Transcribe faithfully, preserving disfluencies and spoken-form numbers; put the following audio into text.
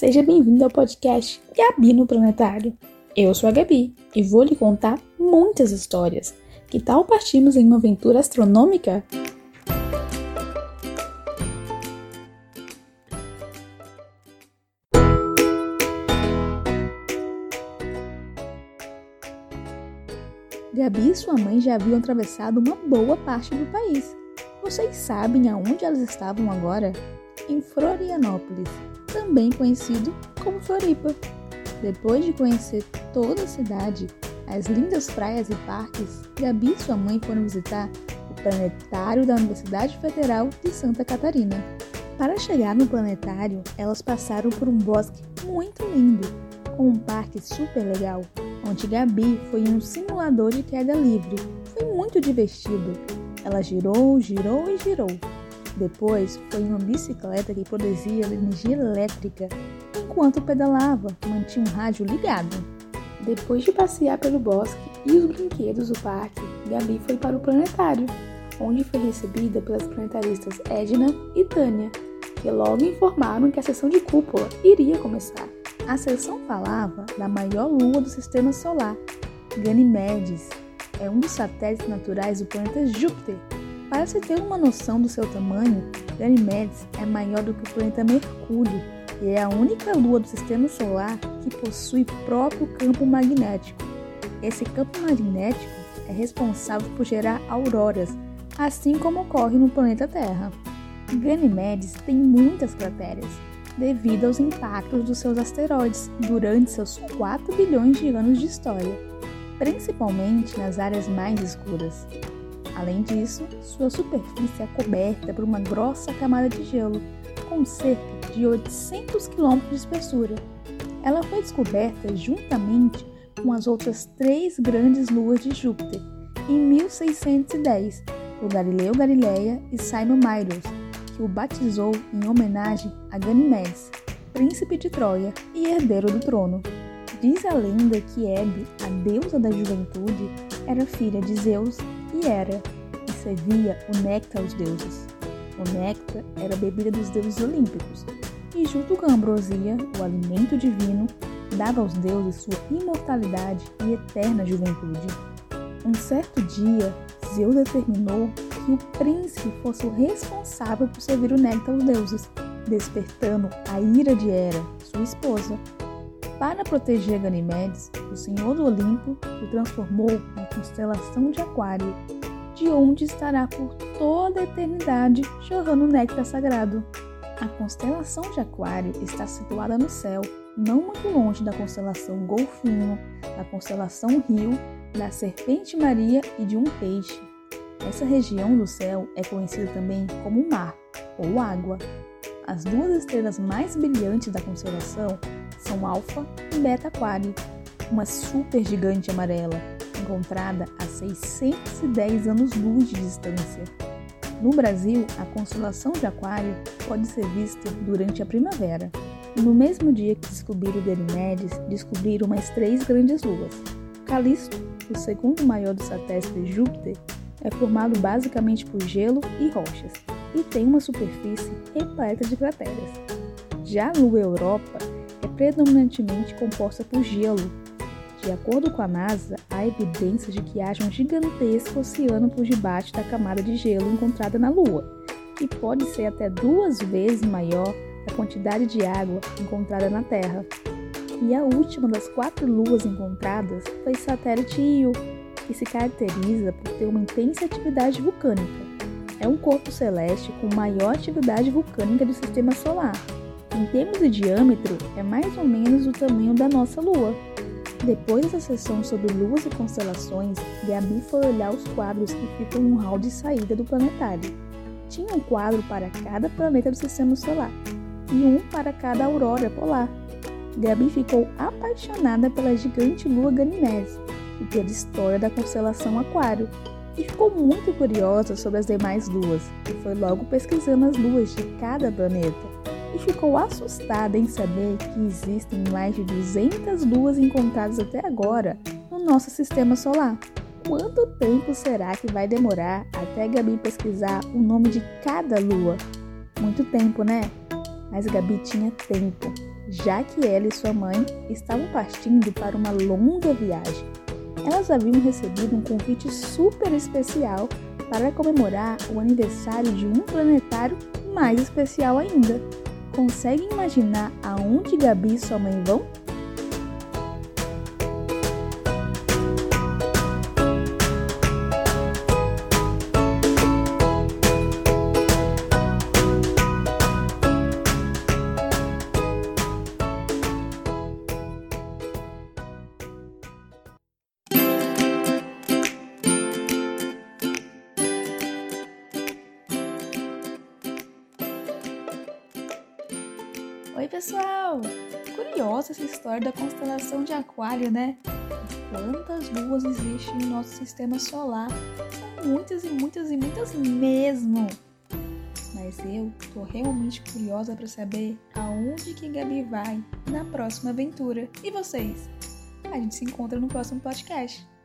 Seja bem-vindo ao podcast Gabi no Planetário. Eu sou a Gabi e vou lhe contar muitas histórias. Que tal partirmos em uma aventura astronômica? Gabi e sua mãe já haviam atravessado uma boa parte do país. Vocês sabem aonde elas estavam agora? Em Florianópolis, também conhecido como Floripa. Depois de conhecer toda a cidade, as lindas praias e parques, Gabi e sua mãe foram visitar o Planetário da Universidade Federal de Santa Catarina. Para chegar no planetário, elas passaram por um bosque muito lindo, com um parque super legal, onde Gabi foi um simulador de queda livre. Foi muito divertido. Ela girou, girou e girou. Depois, foi uma bicicleta que produzia energia elétrica, enquanto pedalava, mantinha um rádio ligado. Depois de passear pelo bosque e os brinquedos do parque, Gabi foi para o planetário, onde foi recebida pelas planetaristas Edna e Tânia, que logo informaram que a sessão de cúpula iria começar. A sessão falava da maior lua do sistema solar, Ganimedes. É um dos satélites naturais do planeta Júpiter. Para se ter uma noção do seu tamanho, Ganimedes é maior do que o planeta Mercúrio e é a única lua do sistema solar que possui próprio campo magnético. Esse campo magnético é responsável por gerar auroras, assim como ocorre no planeta Terra. Ganimedes tem muitas crateras, devido aos impactos dos seus asteroides durante seus quatro bilhões de anos de história, principalmente nas áreas mais escuras. Além disso, sua superfície é coberta por uma grossa camada de gelo, com cerca de oitocentos quilômetros de espessura. Ela foi descoberta juntamente com as outras três grandes luas de Júpiter, em mil seiscentos e dez, por Galileu Galilei e Simon Marius, que o batizou em homenagem a Ganimedes, príncipe de Troia e herdeiro do trono. Diz a lenda que Ebe, a deusa da juventude, era filha de Zeus e Hera, e servia o néctar aos deuses. O néctar era a bebida dos deuses olímpicos, e junto com a ambrosia, o alimento divino, dava aos deuses sua imortalidade e eterna juventude. Um certo dia, Zeus determinou que o príncipe fosse o responsável por servir o néctar aos deuses, despertando a ira de Hera, sua esposa. Para proteger Ganimedes, o senhor do Olimpo o transformou na Constelação de Aquário, de onde estará por toda a eternidade jorrando o néctar sagrado. A Constelação de Aquário está situada no céu, não muito longe da Constelação Golfinho, da Constelação Rio, da Serpente Maria e de um peixe. Essa região do céu é conhecida também como mar, ou água. As duas estrelas mais brilhantes da constelação são Alfa e Beta Aquário, uma supergigante amarela, encontrada a seiscentos e dez anos-luz de distância. No Brasil, a constelação de Aquário pode ser vista durante a primavera. No mesmo dia que descobriram Ganimedes, descobriram mais três grandes luas. Calisto, o segundo maior dos satélites de Júpiter, é formado basicamente por gelo e rochas, e tem uma superfície repleta de crateras. Já a lua Europa é predominantemente composta por gelo. De acordo com a NASA, há evidências de que haja um gigantesco oceano por debaixo da camada de gelo encontrada na Lua, que pode ser até duas vezes maior que a quantidade de água encontrada na Terra. E a última das quatro luas encontradas foi o satélite Io, que se caracteriza por ter uma intensa atividade vulcânica. É um corpo celeste com maior atividade vulcânica do sistema solar. Em termos de diâmetro, é mais ou menos o tamanho da nossa Lua. Depois dessa sessão sobre luas e constelações, Gabi foi olhar os quadros que ficam no hall de saída do planetário. Tinha um quadro para cada planeta do sistema solar e um para cada aurora polar. Gabi ficou apaixonada pela gigante lua Ganimedes e pela história da constelação Aquário, e ficou muito curiosa sobre as demais luas, e foi logo pesquisando as luas de cada planeta, e ficou assustada em saber que existem mais de duzentas luas encontradas até agora no nosso sistema solar. Quanto tempo será que vai demorar até Gabi pesquisar o nome de cada lua? Muito tempo, né? Mas Gabi tinha tempo, já que ela e sua mãe estavam partindo para uma longa viagem. Elas haviam recebido um convite super especial para comemorar o aniversário de um planetário mais especial ainda. Conseguem imaginar aonde Gabi e sua mãe vão? Oi pessoal! Curiosa essa história da constelação de Aquário, né? Quantas luas existem no nosso sistema solar? São muitas e muitas e muitas mesmo! Mas eu tô realmente curiosa para saber aonde que Gabi vai na próxima aventura. E vocês? A gente se encontra no próximo podcast.